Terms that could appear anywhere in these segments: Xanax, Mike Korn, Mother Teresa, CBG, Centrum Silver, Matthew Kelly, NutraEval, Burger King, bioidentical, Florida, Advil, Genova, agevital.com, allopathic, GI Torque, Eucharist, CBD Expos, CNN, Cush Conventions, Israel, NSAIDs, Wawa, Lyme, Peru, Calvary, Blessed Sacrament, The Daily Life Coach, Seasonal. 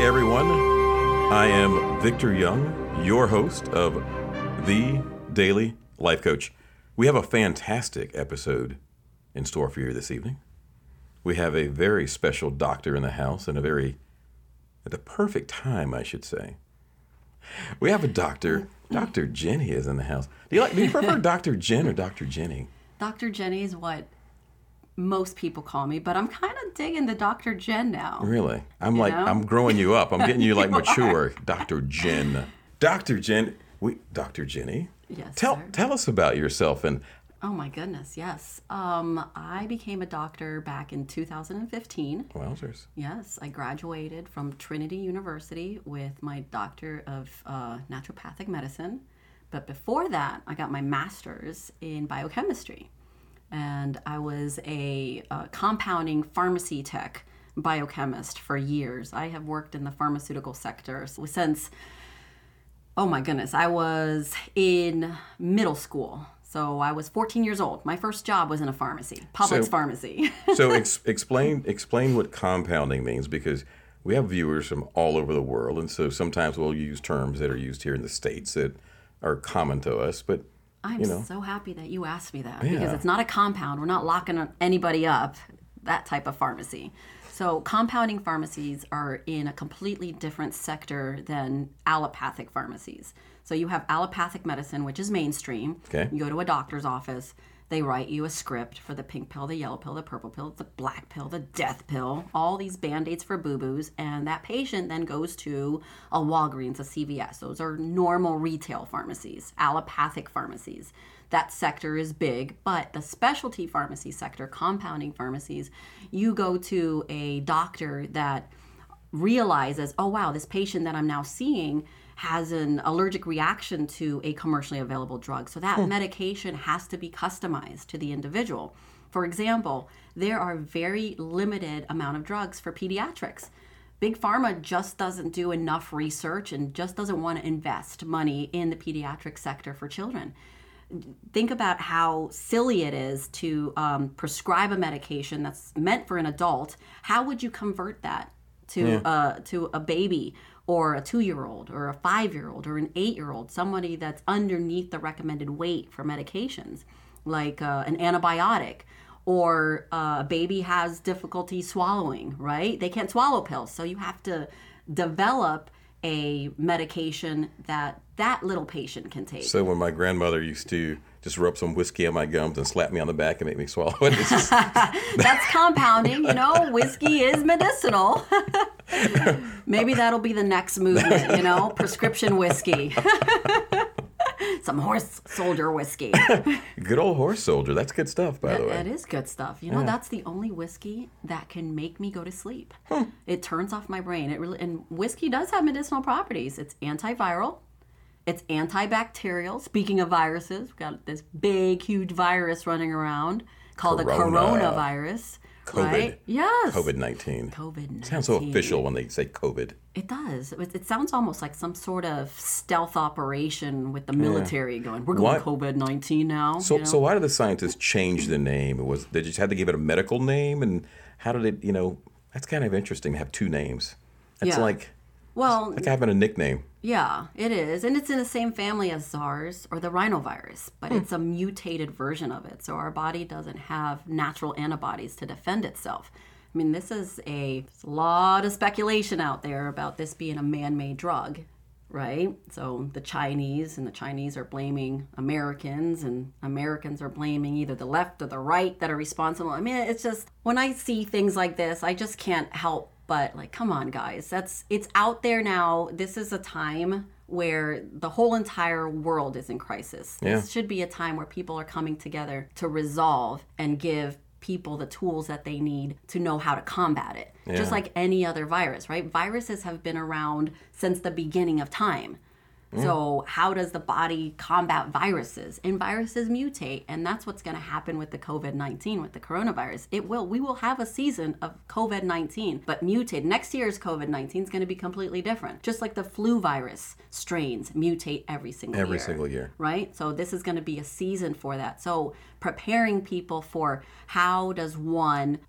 Hey everyone, I am Victor Young, your host of The Daily Life Coach. We have a fantastic episode in store for you this evening. We have a very special doctor in the house and at the perfect time, I should say. We have a doctor. Dr. Jenny is in the house. Do you prefer Dr. Jen or Dr. Jenny? Dr. Jenny is what most people call me, but I'm kind of digging the Dr. Jen now. Really? I'm growing you up. I'm getting you like mature. Dr. Jen. Dr. Jenny. Yes. Tell us about yourself and. Oh my goodness, yes. I became a doctor back in 2015. Wowzers. Yes, I graduated from Trinity University with my Doctor of Naturopathic Medicine. But before that, I got my master's in biochemistry. And I was a compounding pharmacy tech biochemist for years. I have worked in the pharmaceutical sector since, oh my goodness, I was in middle school. So I was 14 years old. My first job was in a pharmacy, Publix pharmacy. So explain what compounding means, because we have viewers from all over the world, and so sometimes we'll use terms that are used here in the States that are common to us. But I'm so happy that you asked me that, because it's not a compound. We're not locking anybody up, that type of pharmacy. So compounding pharmacies are in a completely different sector than allopathic pharmacies. So you have allopathic medicine, which is mainstream. Okay. You go to a doctor's office. They write you a script for the pink pill, the yellow pill, the purple pill, the black pill, the death pill, all these Band-Aids for boo-boos. And that patient then goes to a Walgreens, a CVS. Those are normal retail pharmacies, allopathic pharmacies. That sector is big, but the specialty pharmacy sector, compounding pharmacies, you go to a doctor that realizes, oh, wow, this patient that I'm now seeing has an allergic reaction to a commercially available drug. So that medication has to be customized to the individual. For example, there are very limited amount of drugs for pediatrics. Big Pharma just doesn't do enough research and just doesn't want to invest money in the pediatric sector for children. Think about how silly it is to prescribe a medication that's meant for an adult. How would you convert that to a baby? Or a 2-year-old, or a 5-year-old, or an 8-year-old, somebody that's underneath the recommended weight for medications, like an antibiotic, or a baby has difficulty swallowing, right? They can't swallow pills, so you have to develop a medication that little patient can take. So when my grandmother used to just rub some whiskey on my gums and slap me on the back and make me swallow it. That's compounding, whiskey is medicinal. Maybe that'll be the next movement, prescription whiskey. Some horse soldier whiskey. Good old horse soldier. That's good stuff, by the way. That is good stuff. That's the only whiskey that can make me go to sleep. It turns off my brain. And whiskey does have medicinal properties. It's antiviral. It's antibacterial. Speaking of viruses, we've got this big, huge virus running around called the coronavirus. COVID. Right? Yes. COVID-19. COVID-19. It sounds so official when they say COVID. It does. It sounds almost like some sort of stealth operation with the military going, we're going COVID-19 now. So why did the scientists change the name? They just had to give it a medical name? And how did it, that's kind of interesting to have two names. That's like having a nickname. Yeah, it is. And it's in the same family as SARS or the rhinovirus, but it's a mutated version of it. So our body doesn't have natural antibodies to defend itself. I mean, this is a lot of speculation out there about this being a man-made drug, right? So the Chinese are blaming Americans, and Americans are blaming either the left or the right that are responsible. I mean, it's just, when I see things like this, I just can't help but come on, guys, it's out there now. This is a time where the whole entire world is in crisis. Yeah. This should be a time where people are coming together to resolve and give people the tools that they need to know how to combat it. Yeah. Just like any other virus, right? Viruses have been around since the beginning of time. Mm. So how does the body combat viruses? And viruses mutate, and that's what's going to happen with the COVID-19, with the coronavirus. We will have a season of COVID-19, but mutated. Next year's COVID-19 is going to be completely different. Just like the flu virus strains mutate every single year. Right? So this is going to be a season for that. So preparing people for how does one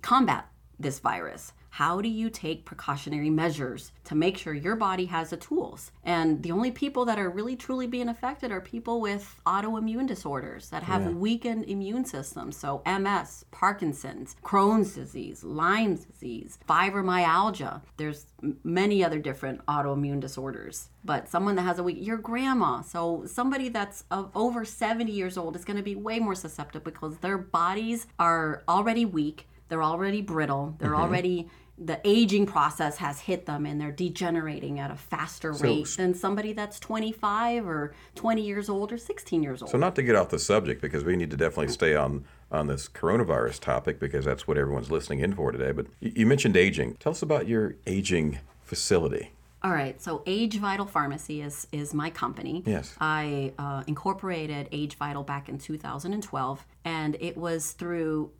combat this virus? How do you take precautionary measures to make sure your body has the tools? And the only people that are really truly being affected are people with autoimmune disorders that have weakened immune systems. So MS, Parkinson's, Crohn's disease, Lyme disease, fibromyalgia. There's many other different autoimmune disorders. But someone that has a weak, your grandma. So somebody that's over 70 years old is going to be way more susceptible because their bodies are already weak. They're already brittle. They're already, the aging process has hit them and they're degenerating at a faster rate than somebody that's 25 or 20 years old or 16 years old. So not to get off the subject, because we need to definitely stay on this coronavirus topic, because that's what everyone's listening in for today. But you mentioned aging. Tell us about your aging facility. All right, so Age Vital Pharmacy is my company. Yes. I incorporated Age Vital back in 2012, and it was through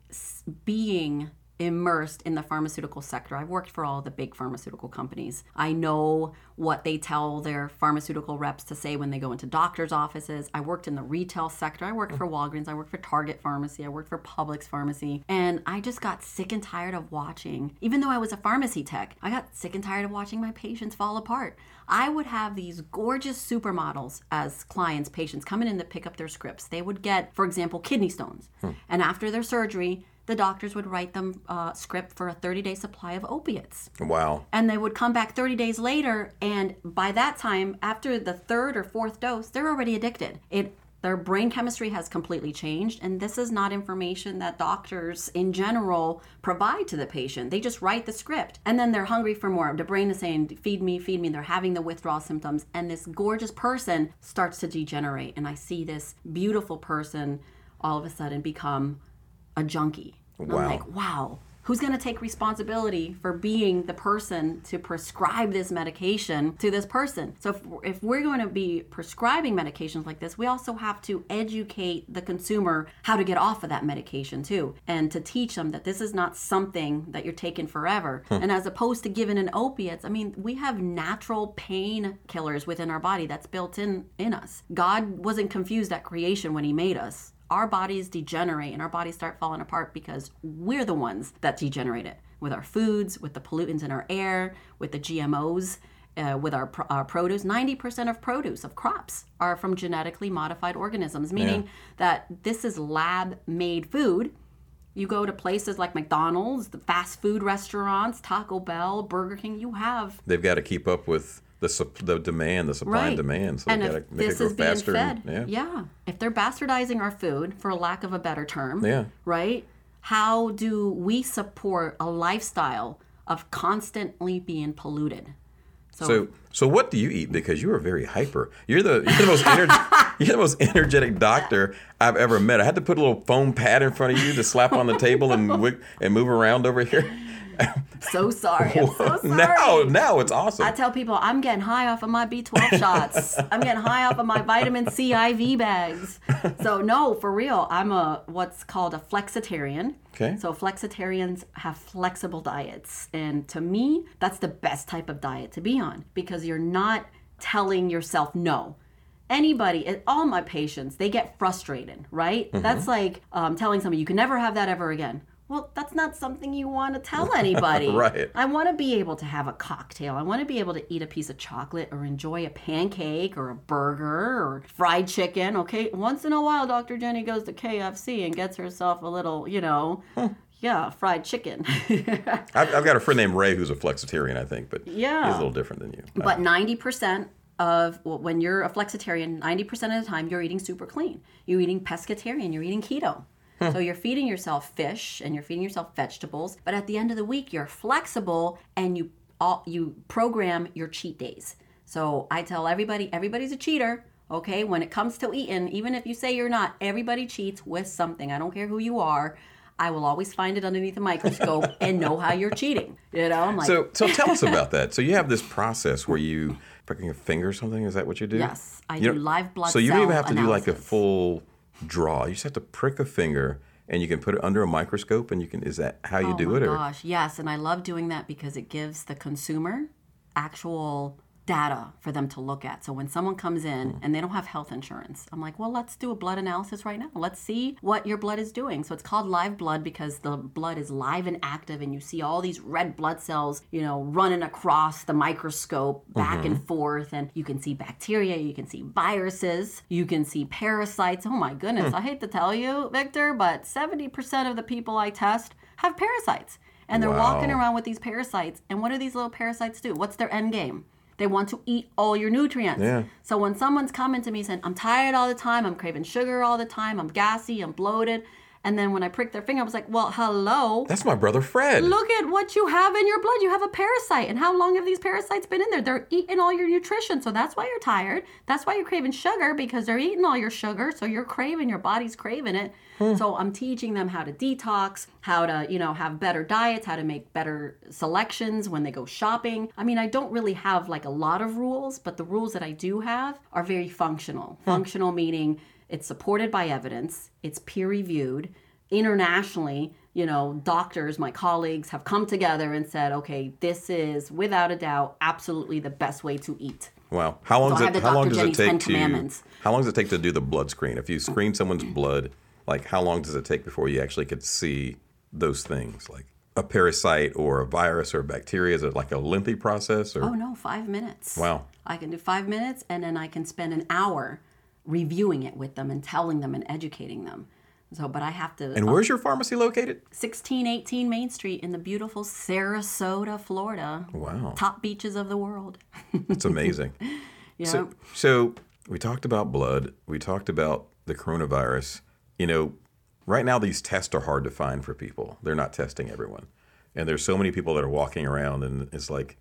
being immersed in the pharmaceutical sector. I've worked for all the big pharmaceutical companies. I know what they tell their pharmaceutical reps to say when they go into doctors' offices. I worked in the retail sector. I worked for Walgreens. I worked for Target Pharmacy. I worked for Publix Pharmacy. And I just got sick and tired of watching, even though I was a pharmacy tech, I got sick and tired of watching my patients fall apart. I would have these gorgeous supermodels as clients, patients coming in to pick up their scripts. They would get, for example, kidney stones. And after their surgery, the doctors would write them a script for a 30-day supply of opiates. Wow. And they would come back 30 days later, and by that time, after the third or fourth dose, they're already addicted. Their brain chemistry has completely changed, and this is not information that doctors in general provide to the patient. They just write the script, and then they're hungry for more. The brain is saying, feed me, and they're having the withdrawal symptoms, and this gorgeous person starts to degenerate, and I see this beautiful person all of a sudden become a junkie. And I'm like, wow, who's going to take responsibility for being the person to prescribe this medication to this person? So if we're going to be prescribing medications like this, we also have to educate the consumer how to get off of that medication too, and to teach them that this is not something that you're taking forever. And as opposed to giving an opiates, I mean, we have natural pain killers within our body that's built in us. God wasn't confused at creation when he made us. Our bodies degenerate and our bodies start falling apart because we're the ones that degenerate it with our foods, with the pollutants in our air, with the GMOs, with our produce. 90% of produce, of crops, are from genetically modified organisms, meaning that this is lab-made food. You go to places like McDonald's, the fast food restaurants, Taco Bell, Burger King, you have... They've got to keep up with... The demand, the supply and demand. So they've got to make it grow faster. If they're bastardizing our food, for lack of a better term, how do we support a lifestyle of constantly being polluted? So what do you eat? Because you are very hyper. You're the most you're the most energetic doctor I've ever met. I had to put a little foam pad in front of you to slap on the table and move around over here. I'm so sorry. Now it's awesome. I tell people I'm getting high off of my B12 shots. I'm getting high off of my vitamin C IV bags. So no, for real, I'm what's called a flexitarian. Okay. So flexitarians have flexible diets. And to me, that's the best type of diet to be on because you're not telling yourself no. Anybody, all my patients, they get frustrated, right? That's like telling somebody you can never have that ever again. Well, that's not something you want to tell anybody. Right. I want to be able to have a cocktail. I want to be able to eat a piece of chocolate or enjoy a pancake or a burger or fried chicken. Okay, once in a while, Dr. Jenny goes to KFC and gets herself a little, fried chicken. I've got a friend named Ray who's a flexitarian, I think, but he's a little different than you. But 90%. When you're a flexitarian, 90% of the time, you're eating super clean. You're eating pescatarian. You're eating keto. So you're feeding yourself fish and you're feeding yourself vegetables, but at the end of the week, you're flexible and you program your cheat days. So I tell everybody's a cheater, okay? When it comes to eating, even if you say you're not, everybody cheats with something. I don't care who you are. I will always find it underneath a microscope and know how you're cheating. I'm like... So tell us about that. So you have this process where you pricking a finger or something? Is that what you do? Yes, I do live blood cell analysis. So you don't even have to do like a full... draw. You just have to prick a finger and you can put it under a microscope and you can, is that how you do it? Oh my gosh, yes. And I love doing that because it gives the consumer actual data for them to look at. So when someone comes in and they don't have health insurance, I'm like, well, let's do a blood analysis right now. Let's see what your blood is doing. So it's called live blood because the blood is live and active, and you see all these red blood cells, you know, running across the microscope back and forth, and you can see bacteria, you can see viruses, you can see parasites. Oh my goodness, I hate to tell you, Victor, but 70% of the people I test have parasites. And they're walking around with these parasites. And what do these little parasites do? What's their end game? They want to eat all your nutrients. Yeah. So when someone's coming to me saying, I'm tired all the time, I'm craving sugar all the time, I'm gassy, I'm bloated. And then when I pricked their finger, I was like, well, hello. That's my brother Fred. Look at what you have in your blood. You have a parasite. And how long have these parasites been in there? They're eating all your nutrition. So that's why you're tired. That's why you're craving sugar, because they're eating all your sugar. So you're craving, your body's craving it. So I'm teaching them how to detox, how to, you know, have better diets, how to make better selections when they go shopping. I mean, I don't really have like a lot of rules, but the rules that I do have are very functional. Functional meaning it's supported by evidence. It's peer-reviewed. Internationally, you know, doctors, my colleagues, have come together and said, okay, this is, without a doubt, absolutely the best way to eat. Wow. How long does it take to do the blood screen? If you screen someone's blood, like, how long does it take before you actually could see those things? Like a parasite or a virus or bacteria? Is it like a lengthy process? Or? Oh, no, 5 minutes. Wow. I can do 5 minutes, and then I can spend an hour reviewing it with them and telling them and educating them. So, but I have to... And where's your pharmacy located? 1618 Main Street in the beautiful Sarasota, Florida. Wow. Top beaches of the world. That's amazing. Yeah. So we talked about blood. We talked about the coronavirus. You know, right now these tests are hard to find for people. They're not testing everyone. And there's so many people that are walking around and it's like,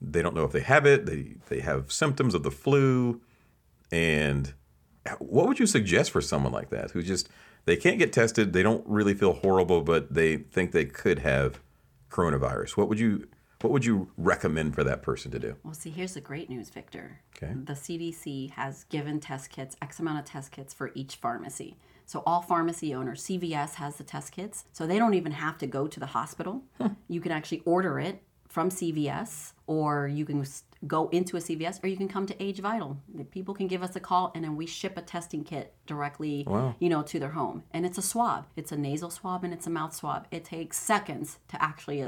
they don't know if they have it. They have symptoms of the flu. And... what would you suggest for someone like that who just, they can't get tested, they don't really feel horrible, but they think they could have coronavirus? What would you recommend for that person to do? Well, see, here's the great news, Victor. Okay. The CDC has given test kits, X amount of test kits for each pharmacy. So all pharmacy owners, CVS has the test kits, so they don't even have to go to the hospital. You can actually order it from CVS, or you can go into a CVS, or you can come to Age Vital. People can give us a call, and then we ship a testing kit directly, you know, to their home. And it's a swab. It's a nasal swab and it's a mouth swab. It takes seconds to actually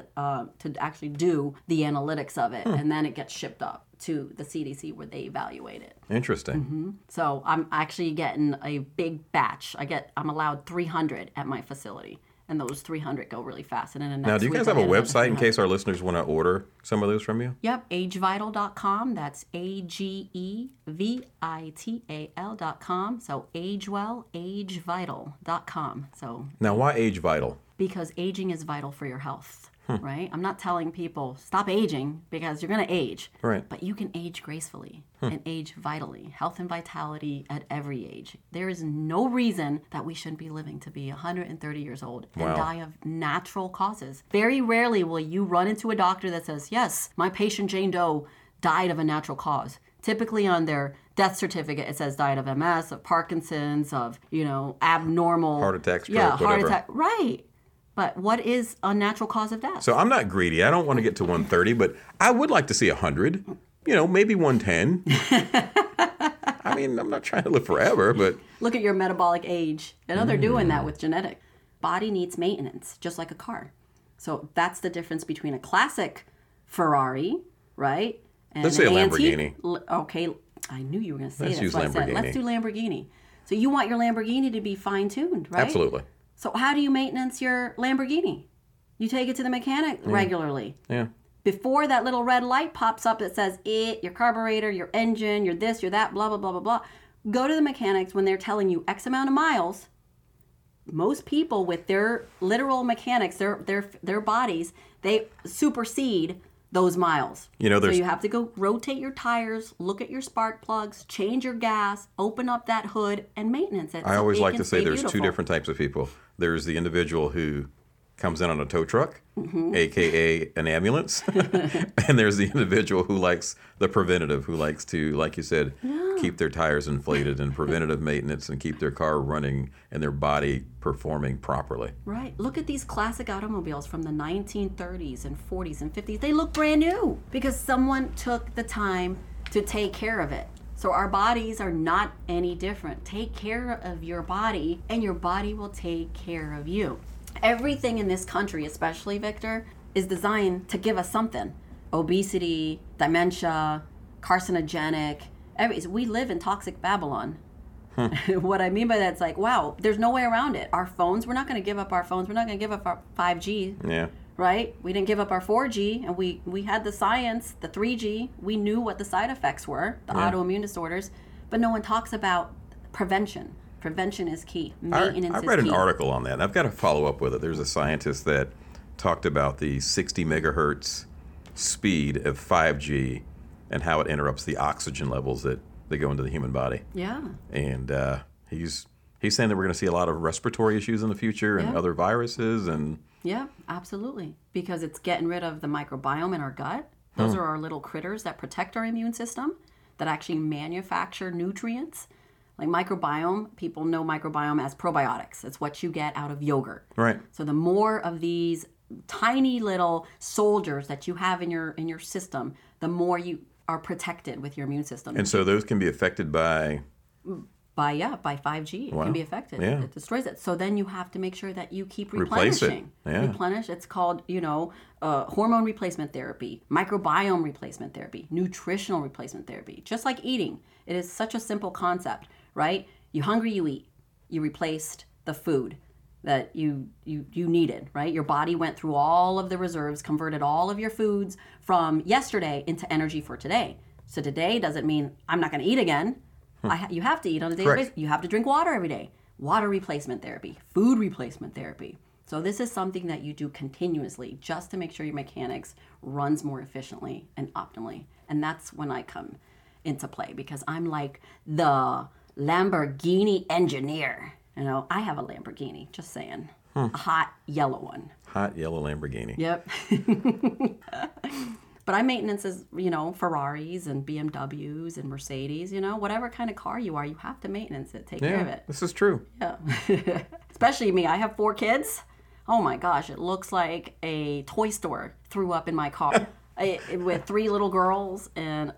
do the analytics of it, and then it gets shipped up to the CDC where they evaluate it. Interesting. Mm-hmm. So I'm actually getting a big batch. I'm allowed 300 at my facility. And those 300 go really fast. And now, do you guys have a website in case our listeners want to order some of those from you? Yep, agevital.com. That's agevital.com. So agewell, agevital.com. So now, why Age Vital? Because aging is vital for your health, right? I'm not telling people, stop aging because you're going to age. Right. But you can age gracefully and age vitally. Health and vitality at every age. There is no reason that we shouldn't be living to be 130 years old and die of natural causes. Very rarely will you run into a doctor that says, yes, my patient Jane Doe died of a natural cause. Typically on their death certificate, it says died of MS, of Parkinson's, of, you know, abnormal... heart attack, stroke, whatever. Heart attack, right. But what is a natural cause of death? So I'm not greedy. I don't want to get to 130, but I would like to see 100, you know, maybe 110. I mean, I'm not trying to live forever, but... Look at your metabolic age. I know they're doing that with genetic. Body needs maintenance, just like a car. So that's the difference between a classic Ferrari, right? And let's say a Lamborghini. Okay, I knew you were going to say that. That's why I said, let's do Lamborghini. So you want your Lamborghini to be fine-tuned, right? Absolutely. So how do you maintenance your Lamborghini? You take it to the mechanic regularly. Yeah. Before that little red light pops up that says, your carburetor, your engine, your this, your that, blah, blah, blah, blah, blah. Go to the mechanics when they're telling you X amount of miles. Most people with their literal mechanics, their bodies, they supersede those miles. You know, so you have to go rotate your tires, look at your spark plugs, change your gas, open up that hood, and maintenance it. I always like to say there's two different types of people. There's the individual who comes in on a tow truck, mm-hmm. aka an ambulance, and there's the individual who likes the preventative, who likes to, like you said, keep their tires inflated and preventative maintenance and keep their car running and their body performing properly. Right. Look at these classic automobiles from the 1930s and 40s and 50s. They look brand new because someone took the time to take care of it. So our bodies are not any different. Take care of your body and your body will take care of you. Everything in this country, especially Victor, is designed to give us something. Obesity, dementia, carcinogenic. We live in toxic Babylon. What I mean by that is like, wow, there's no way around it. Our phones, we're not going to give up our phones. We're not going to give up our 5G. Yeah. Right? We didn't give up our 4G, and we had the science, the 3G. We knew what the side effects were, the autoimmune disorders, but no one talks about prevention. Prevention is key. Maintenance is key. I read an article on that. I've got to follow up with it. There's a scientist that talked about the 60 megahertz speed of 5G and how it interrupts the oxygen levels that go into the human body. Yeah. And he's saying that we're going to see a lot of respiratory issues in the future and other viruses and... Yeah, absolutely. Because it's getting rid of the microbiome in our gut. Those are our little critters that protect our immune system, that actually manufacture nutrients. Like microbiome, people know microbiome as probiotics. It's what you get out of yogurt. Right. So the more of these tiny little soldiers that you have in your system, the more you are protected with your immune system. And so those can be affected by 5G. Wow. It can be affected. Yeah. It destroys it. So then you have to make sure that you keep replenishing. Replenish. It's called, hormone replacement therapy, microbiome replacement therapy, nutritional replacement therapy. Just like eating. It is such a simple concept, right? You're hungry, you eat. You replaced the food that you needed, right? Your body went through all of the reserves, converted all of your foods from yesterday into energy for today. So today doesn't mean I'm not going to eat again. You have to eat on a daily basis. You have to drink water every day. Water replacement therapy, food replacement therapy. So this is something that you do continuously just to make sure your mechanics runs more efficiently and optimally. And that's when I come into play because I'm like the Lamborghini engineer. I have a Lamborghini, just saying. A hot yellow one. Hot yellow Lamborghini. Yep. But I maintenance is, Ferraris and BMWs and Mercedes, whatever kind of car you are, you have to maintenance it, take care of it. This is true. Yeah. Especially me. I have 4 kids. Oh my gosh, it looks like a toy store threw up in my car with 3 little girls. And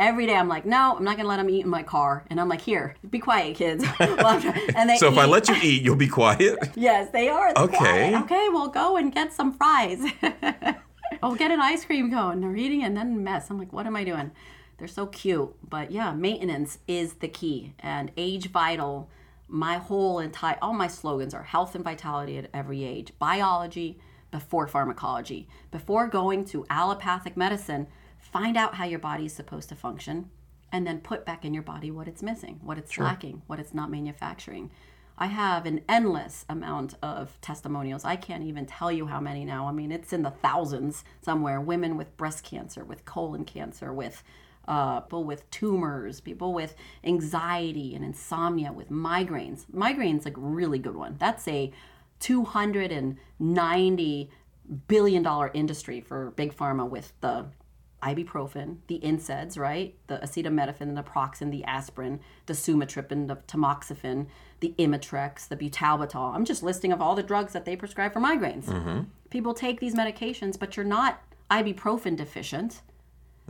every day I'm like, no, I'm not going to let them eat in my car. And I'm like, here, be quiet, kids. And they so if I let you eat, you'll be quiet? Yes, they are. They're okay. Quiet. Okay, well, go and get some fries. Oh, get an ice cream cone. They're eating it and then mess. I'm like, what am I doing? They're so cute. But yeah, maintenance is the key. And Age Vital, all my slogans are health and vitality at every age. Biology before pharmacology. Before going to allopathic medicine, find out how your body is supposed to function and then put back in your body what it's missing, what it's lacking, what it's not manufacturing. I have an endless amount of testimonials. I can't even tell you how many now. I mean, it's in the thousands somewhere. Women with breast cancer, with colon cancer, with people with tumors, people with anxiety and insomnia, with migraines. Migraines, like a really good one. That's a $290 billion industry for Big Pharma with the ibuprofen, the NSAIDs, right? The acetaminophen, the naproxen, the aspirin, the sumatriptan, the tamoxifen, the Imitrex, the butalbital. I'm just listing of all the drugs that they prescribe for migraines. Mm-hmm. People take these medications, but you're not ibuprofen deficient.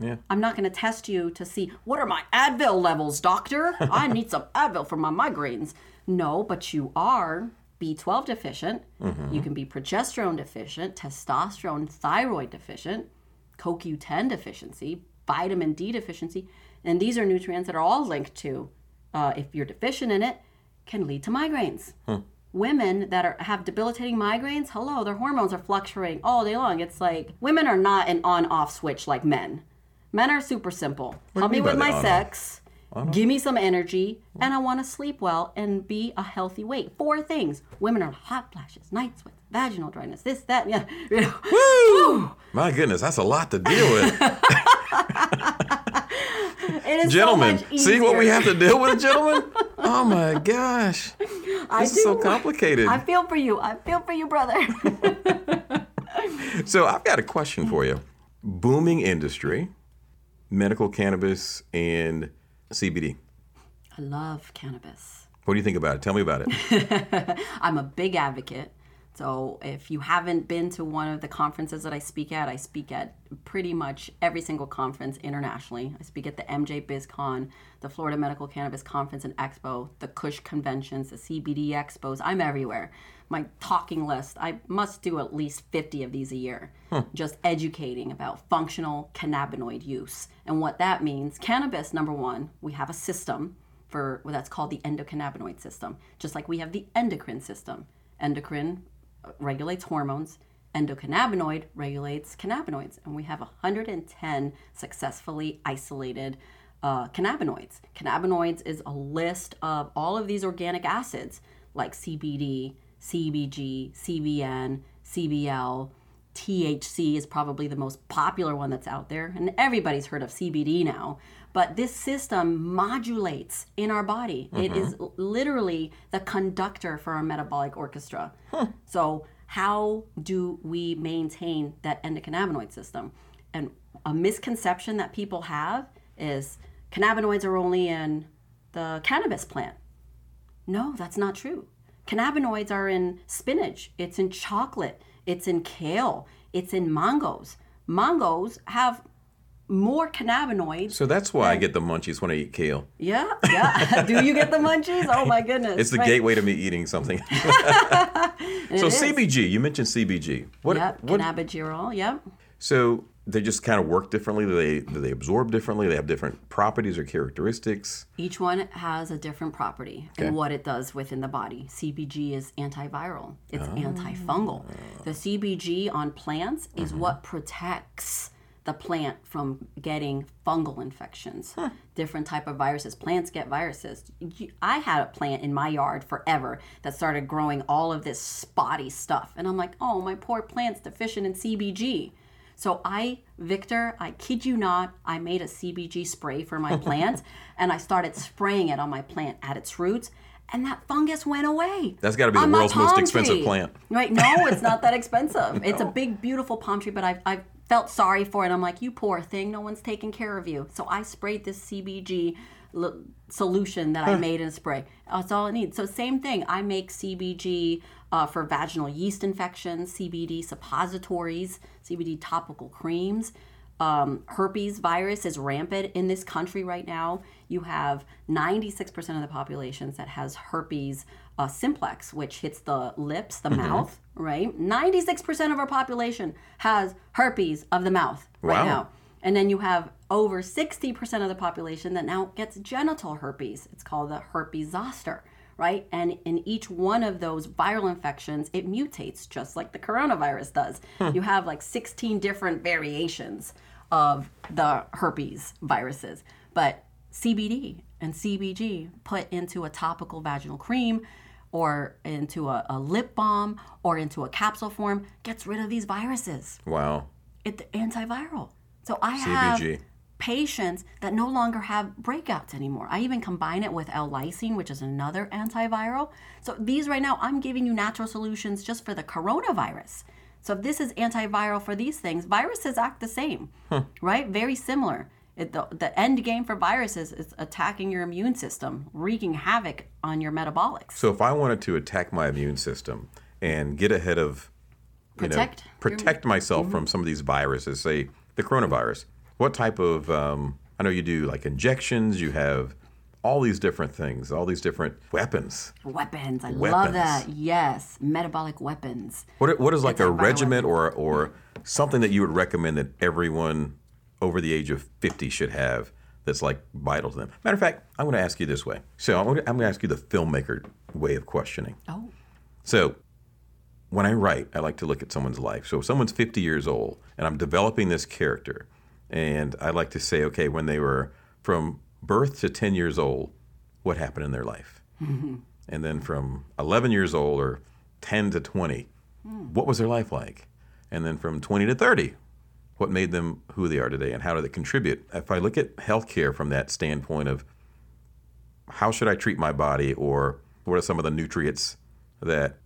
Yeah. I'm not going to test you to see, what are my Advil levels, doctor? I need some Advil for my migraines. No, but you are B12 deficient. Mm-hmm. You can be progesterone deficient, testosterone, thyroid deficient, CoQ10 deficiency, vitamin D deficiency, and these are nutrients that are all linked to, if you're deficient in it, can lead to migraines. Women that have debilitating migraines, hello, their hormones are fluctuating all day long. It's like, women are not an on-off switch like men. Men are super simple. Help me with my sex, give me some energy, and I want to sleep well and be a healthy weight. 4 things. Women are hot flashes, night sweats, vaginal dryness, this, that, yeah. Woo! My goodness, that's a lot to deal with. It is, gentlemen, so much easier. See what we have to deal with, gentlemen? Oh my gosh. This is so complicated. I feel for you. I feel for you, brother. So I've got a question for you. Booming industry, medical cannabis and CBD. I love cannabis. What do you think about it? Tell me about it. I'm a big advocate. So if you haven't been to one of the conferences that I speak at pretty much every single conference internationally. I speak at the MJ BizCon, the Florida Medical Cannabis Conference and Expo, the Cush Conventions, the CBD Expos. I'm everywhere. My talking list, I must do at least 50 of these a year, just educating about functional cannabinoid use and what that means. Cannabis, number one, we have a system for well, that's called the endocannabinoid system, just like we have the endocrine system. Endocrine regulates hormones. Endocannabinoid regulates cannabinoids. And we have 110 successfully isolated cannabinoids. Cannabinoids is a list of all of these organic acids like CBD, CBG, CBN, CBL. THC is probably the most popular one that's out there. And everybody's heard of CBD now. But this system modulates in our body. Mm-hmm. It is literally the conductor for our metabolic orchestra. Huh. So how do we maintain that endocannabinoid system? And a misconception that people have is cannabinoids are only in the cannabis plant. No, that's not true. Cannabinoids are in spinach. It's in chocolate. It's in kale. It's in mangoes. Mangoes have more cannabinoids. So that's why I get the munchies when I eat kale. Yeah, yeah. Do you get the munchies? Oh, my goodness. It's the gateway to me eating something. So CBG, you mentioned CBG. What, cannabigerol, yep. So they just kind of work differently? Do they absorb differently? They have different properties or characteristics? Each one has a different property and what it does within the body. CBG is antiviral. It's antifungal. The CBG on plants is what protects the plant from getting fungal infections, different type of viruses. Plants get viruses. I had a plant in my yard forever that started growing all of this spotty stuff. And I'm like, oh, my poor plant's deficient in CBG. So Victor, I kid you not, I made a CBG spray for my plant and I started spraying it on my plant at its roots. And that fungus went away. That's got to be the world's most expensive plant. Right? No, it's not that expensive. No. It's a big, beautiful palm tree, but I've felt sorry for it. I'm like, you poor thing, no one's taking care of you. So I sprayed this CBG solution that I made in a spray. That's all it needs. So same thing. I make CBG for vaginal yeast infections, CBD suppositories, CBD topical creams. Herpes virus is rampant in this country right now. You have 96% of the populations that has herpes simplex, which hits the lips, the mouth, right? 96% of our population has herpes of the mouth right now. And then you have over 60% of the population that now gets genital herpes. It's called the herpes zoster, right? And in each one of those viral infections, it mutates just like the coronavirus does. You have like 16 different variations of the herpes viruses. But CBD and CBG put into a topical vaginal cream or into a lip balm or into a capsule form gets rid of these viruses. Wow. It's antiviral. So I have patients that no longer have breakouts anymore. I even combine it with L-lysine, which is another antiviral. So these right now, I'm giving you natural solutions just for the coronavirus. So if this is antiviral for these things, viruses act the same, right? Very similar. The end game for viruses is attacking your immune system, wreaking havoc on your metabolics. So if I wanted to attack my immune system and get ahead of, protect myself from some of these viruses, say the coronavirus, what type of, I know you do like injections, you have all these different things, all these different weapons. Weapons, love that, yes, metabolic weapons. What is like a regimen or something that you would recommend that everyone over the age of 50 should have that's like vital to them? Matter of fact, I'm going to ask you this way. So I'm going to ask you the filmmaker way of questioning. Oh. So when I write, I like to look at someone's life. So if someone's 50 years old and I'm developing this character and I like to say, okay, when they were from birth to 10 years old, what happened in their life? Mm-hmm. And then from 11 years old or 10 to 20, what was their life like? And then from 20 to 30, what made them who they are today and how do they contribute? If I look at healthcare from that standpoint of how should I treat my body or what are some of the nutrients that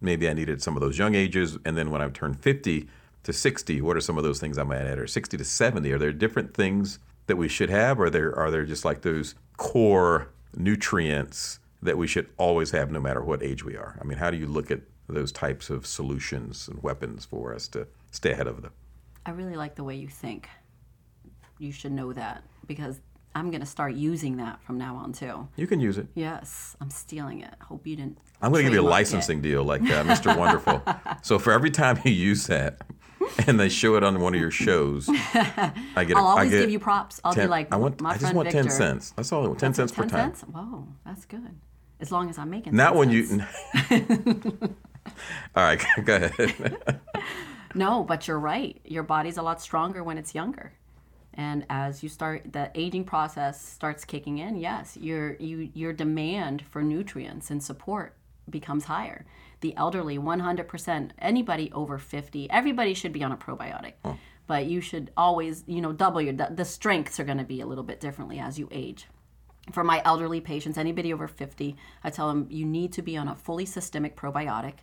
maybe I needed at some of those young ages? And then when I turn 50 to 60, what are some of those things I might add? Or 60 to 70, are there different things that we should have? Or are there just like those core nutrients that we should always have no matter what age we are? I mean, how do you look at those types of solutions and weapons for us to stay ahead of them? I really like the way you think. You should know that, because I'm going to start using that from now on, too. You can use it. Yes. I'm stealing it. I hope you didn't. I'm going to give you a licensing deal like Mr. Wonderful. So for every time you use that and they show it on one of your shows, I'll always give you props. I'll be like, I just want Victor. 10 cents. That's all I want. 10 cents per time. 10 cents? Whoa, that's good. As long as I'm making that. Not when you... All right, go ahead. No, but you're right. Your body's a lot stronger when it's younger. And as you start, the aging process starts kicking in, yes, your demand for nutrients and support becomes higher. The elderly, 100%, anybody over 50, everybody should be on a probiotic. Oh. But you should always, double the strengths are going to be a little bit differently as you age. For my elderly patients, anybody over 50, I tell them you need to be on a fully systemic probiotic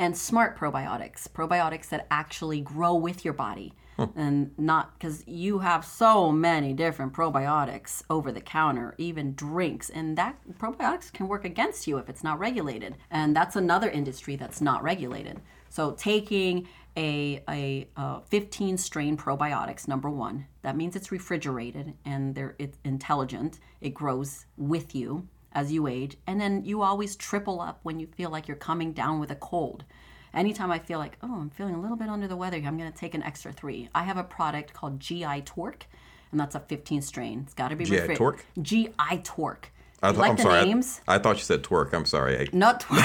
and smart probiotics that actually grow with your body. And not, because you have so many different probiotics over the counter, even drinks, and that probiotics can work against you if it's not regulated. And that's another industry that's not regulated. So taking a 15 strain probiotics, number one, that means it's refrigerated and it's intelligent. It grows with you as you age. And then you always triple up when you feel like you're coming down with a cold. Anytime I feel like, I'm feeling a little bit under the weather, I'm going to take an extra 3. I have a product called GI Torque, and that's a 15 strain. It's got to be refrigerated. GI Torque? GI Torque. I'm sorry. Names? I thought you said twerk. I'm sorry. Not twerk.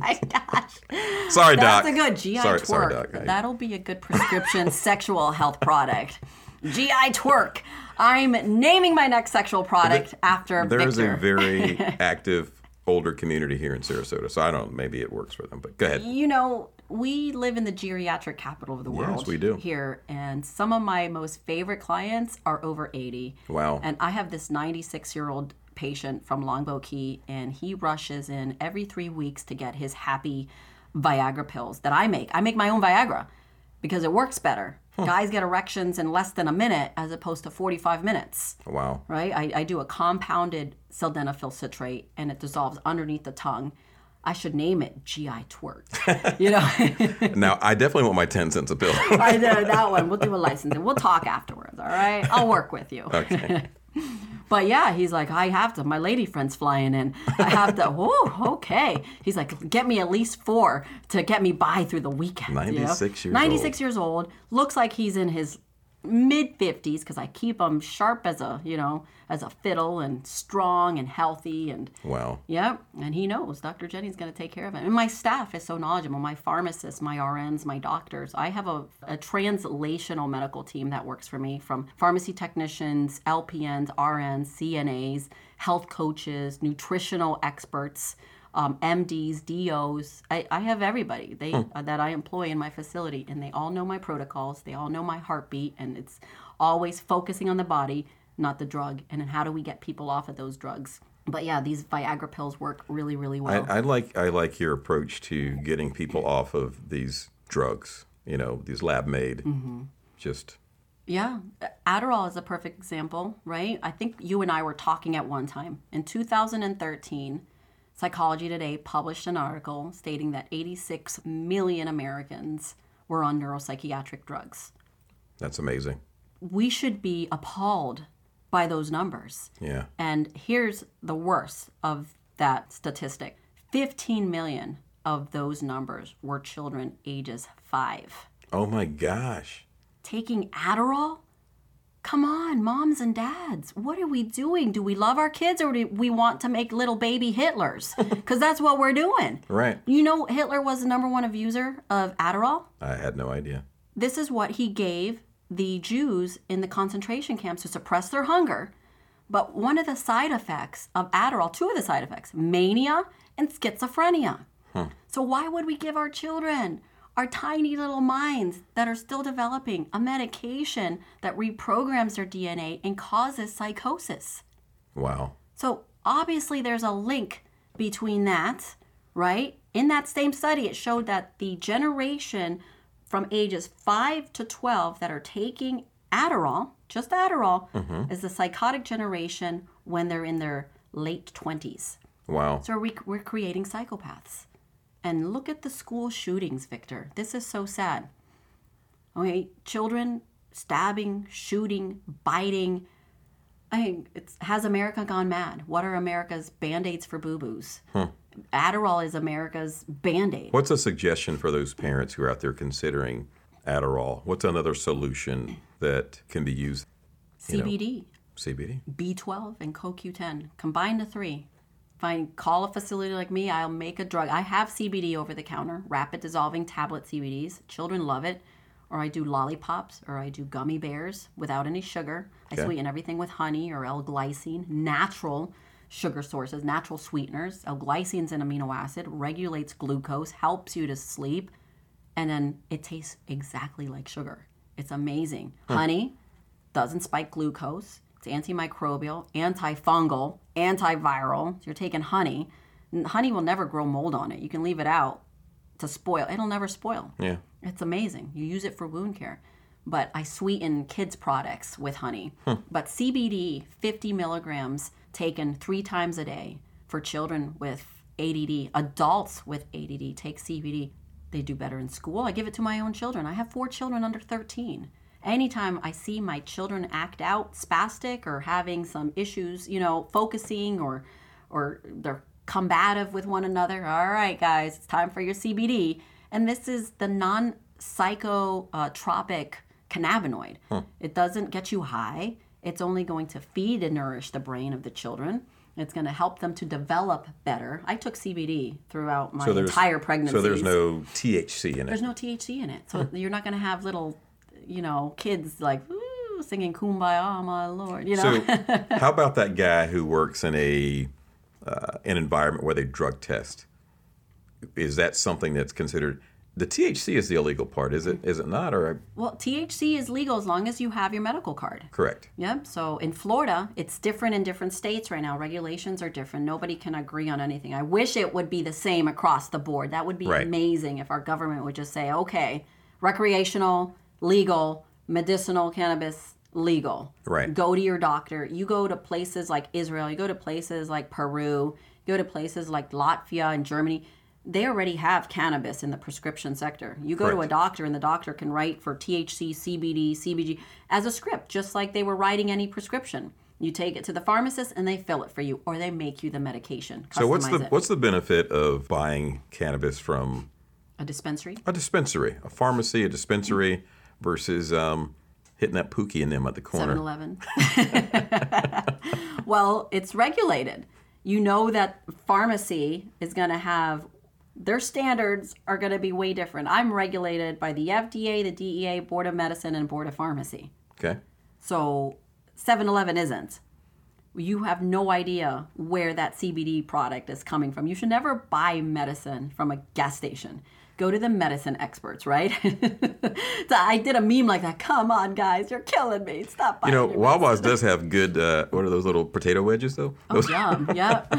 My gosh. Sorry, Doc. That's a good GI Torque. Sorry, Doc. That'll be a good prescription sexual health product. GI Twerk. I'm naming my next sexual product after Victor. There's a very active older community here in Sarasota, so I don't know, maybe it works for them, but go ahead. We live in the geriatric capital of the world. Yes, we do. Here, and some of my most favorite clients are over 80. Wow. And I have this 96-year-old patient from Longboat Key, and he rushes in every 3 weeks to get his happy Viagra pills that I make. I make my own Viagra because it works better. Huh. Guys get erections in less than a minute as opposed to 45 minutes. Wow. Right? I do a compounded sildenafil citrate, and it dissolves underneath the tongue. I should name it GI Twerk. Now, I definitely want my 10 cents a pill. I know, that one. We'll do a licensing. We'll talk afterwards, all right? I'll work with you. Okay. But yeah, he's like, I have to. My lady friend's flying in. I have to. Oh, okay. He's like, get me at least 4 to get me by through the weekend. 96 years old. Looks like he's in his mid-50s, because I keep him sharp as a fiddle, and strong and healthy. And wow. Yep. Yeah, and he knows Dr. Jenny's going to take care of him. And my staff is so knowledgeable. My pharmacists, my RNs, my doctors. I have a translational medical team that works for me, from pharmacy technicians, LPNs, RNs, CNAs, health coaches, nutritional experts, MDs, DOs. I have everybody that I employ in my facility, and they all know my protocols. They all know my heartbeat, and it's always focusing on the body, not the drug, and how do we get people off of those drugs. But yeah, these Viagra pills work really, really well. I like your approach to getting people off of these drugs, these lab-made, just... Yeah. Adderall is a perfect example, right? I think you and I were talking at one time. In 2013... Psychology Today published an article stating that 86 million Americans were on neuropsychiatric drugs. That's amazing. We should be appalled by those numbers. Yeah. And here's the worst of that statistic. 15 million of those numbers were children ages 5. Oh my gosh. Taking Adderall? Come on, moms and dads, what are we doing? Do we love our kids, or do we want to make little baby Hitlers? Because that's what we're doing. Right. Hitler was the #1 abuser of Adderall. I had no idea. This is what he gave the Jews in the concentration camps to suppress their hunger. But one of the side effects of Adderall, 2 of the side effects, mania and schizophrenia. Huh. So why would we give our children, our tiny little minds that are still developing, a medication that reprograms their DNA and causes psychosis? Wow. So Obviously, there's a link between that, right? In that same study, it showed that the generation from ages 5 to 12 that are taking Adderall, just Adderall, is the psychotic generation when they're in their late 20s. Wow. So we're creating psychopaths. And look at the school shootings, Victor. This is so sad. Okay, children stabbing, shooting, biting. I mean, has America gone mad? What are America's Band-Aids for boo-boos? Adderall is America's Band-Aid. What's a suggestion for those parents who are out there considering Adderall? What's another solution that can be used? CBD. CBD. B12 and CoQ10. Combine the three. Call a facility like me, I'll make a drug. I have CBD over the counter, rapid dissolving tablet CBDs. Children love it. Or I do lollipops, or I do gummy bears without any sugar. I sweeten everything with honey or L-glycine, natural sugar sources, natural sweeteners. L-glycine's an amino acid, regulates glucose, helps you to sleep, and then it tastes exactly like sugar. It's amazing. Honey doesn't spike glucose. It's antimicrobial, antifungal, antiviral. So you're taking honey. Honey will never grow mold on it. You can leave it out to spoil. It'll never spoil. Yeah. It's amazing. You use it for wound care. But I sweeten kids' products with honey. But CBD, 50 milligrams taken 3 times a day for children with ADD. Adults with ADD take CBD. They do better in school. I give it to my own children. I have 4 children under 13. Anytime I see my children act out, spastic, or having some issues, you know, focusing, or they're combative with one another, all right, guys, it's time for your CBD. And this is the non-psychotropic cannabinoid. It doesn't get you high. It's only going to feed and nourish the brain of the children. It's going to help them to develop better. I took CBD throughout my entire pregnancy. So there's no THC in it. There's no THC in it. So you're not going to have little... you know, kids like, ooh, singing Kumbaya, my Lord, you know. So how about that guy who works in an environment where they drug test? Is that something that's considered? The THC is the illegal part, is it? Is it not? Or well, THC is legal as long as you have your medical card. Correct. Yep. So in Florida, it's different in different states right now. Regulations are different. Nobody can agree on anything. I wish it would be the same across the board. That would be amazing if our government would just say, okay, recreational, legal, medicinal cannabis, legal. Right. Go to your doctor. You go to places like Israel. You go to places like Peru. You go to places like Latvia and Germany. They already have cannabis in the prescription sector. You go to a doctor, and the doctor can write for THC, CBD, CBG as a script, just like they were writing any prescription. You take it to the pharmacist, and they fill it for you, or they make you the medication. So what's the benefit of buying cannabis from a dispensary? A pharmacy, a dispensary. Versus hitting that pookie in them at the corner. 7-Eleven. Well, it's regulated. You know that pharmacy is going to have, their standards are going to be way different. I'm regulated by the FDA, the DEA, Board of Medicine, and Board of Pharmacy. Okay. So 7-Eleven isn't. You have no idea where that CBD product is coming from. You should never buy medicine from a gas station. Go to the medicine experts, right? So I did a meme like that. Come on, guys, you're killing me. Stop buying. You know, Wawa's does have good, what are those little potato wedges, though? Oh, yum. Yep. I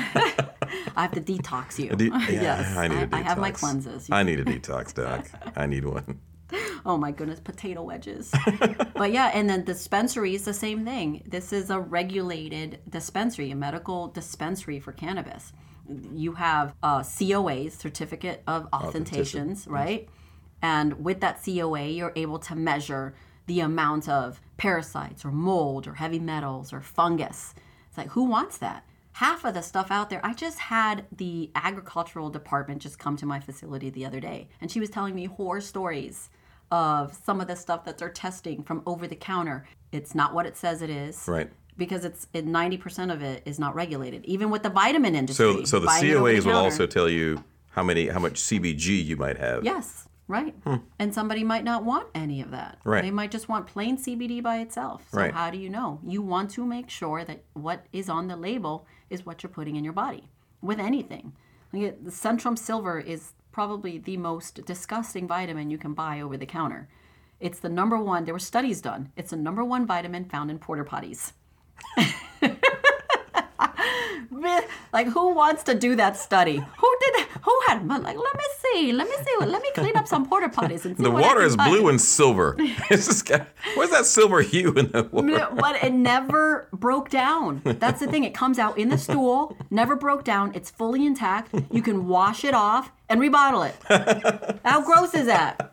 have to detox you. Yes. I need a detox. I have my cleanses. I need a detox, Doc. I need one. Oh, my goodness, potato wedges. But, yeah, and then dispensary is the same thing. This is a regulated dispensary, a medical dispensary for cannabis. You have COAs, Certificate of Authentications, right? And with that COA, you're able to measure the amount of parasites or mold or heavy metals or fungus. It's like, who wants that? Half of the stuff out there. I just had the agricultural department just come to my facility the other day, and she was telling me horror stories of some of the stuff that they're testing from over the counter. It's not what it says it is. Right. Because 90% of it is not regulated, even with the vitamin industry. So the COAs will also tell you how much CBG you might have. Yes, right. And somebody might not want any of that. Right. They might just want plain CBD by itself. So how do you know? You want to make sure that what is on the label is what you're putting in your body with anything. The Centrum Silver is probably the most disgusting vitamin you can buy over the counter. It's the number one. There were studies done. It's the number one vitamin found in porta potties. Like, who wants to do that study? Who did? Who had? Like, let me see. Let me clean up some porta potties and see. The water is blue and silver. Where's that silver hue in the water? But it never broke down. That's the thing. It comes out in the stool. Never broke down. It's fully intact. You can wash it off and rebottle it. How gross is that?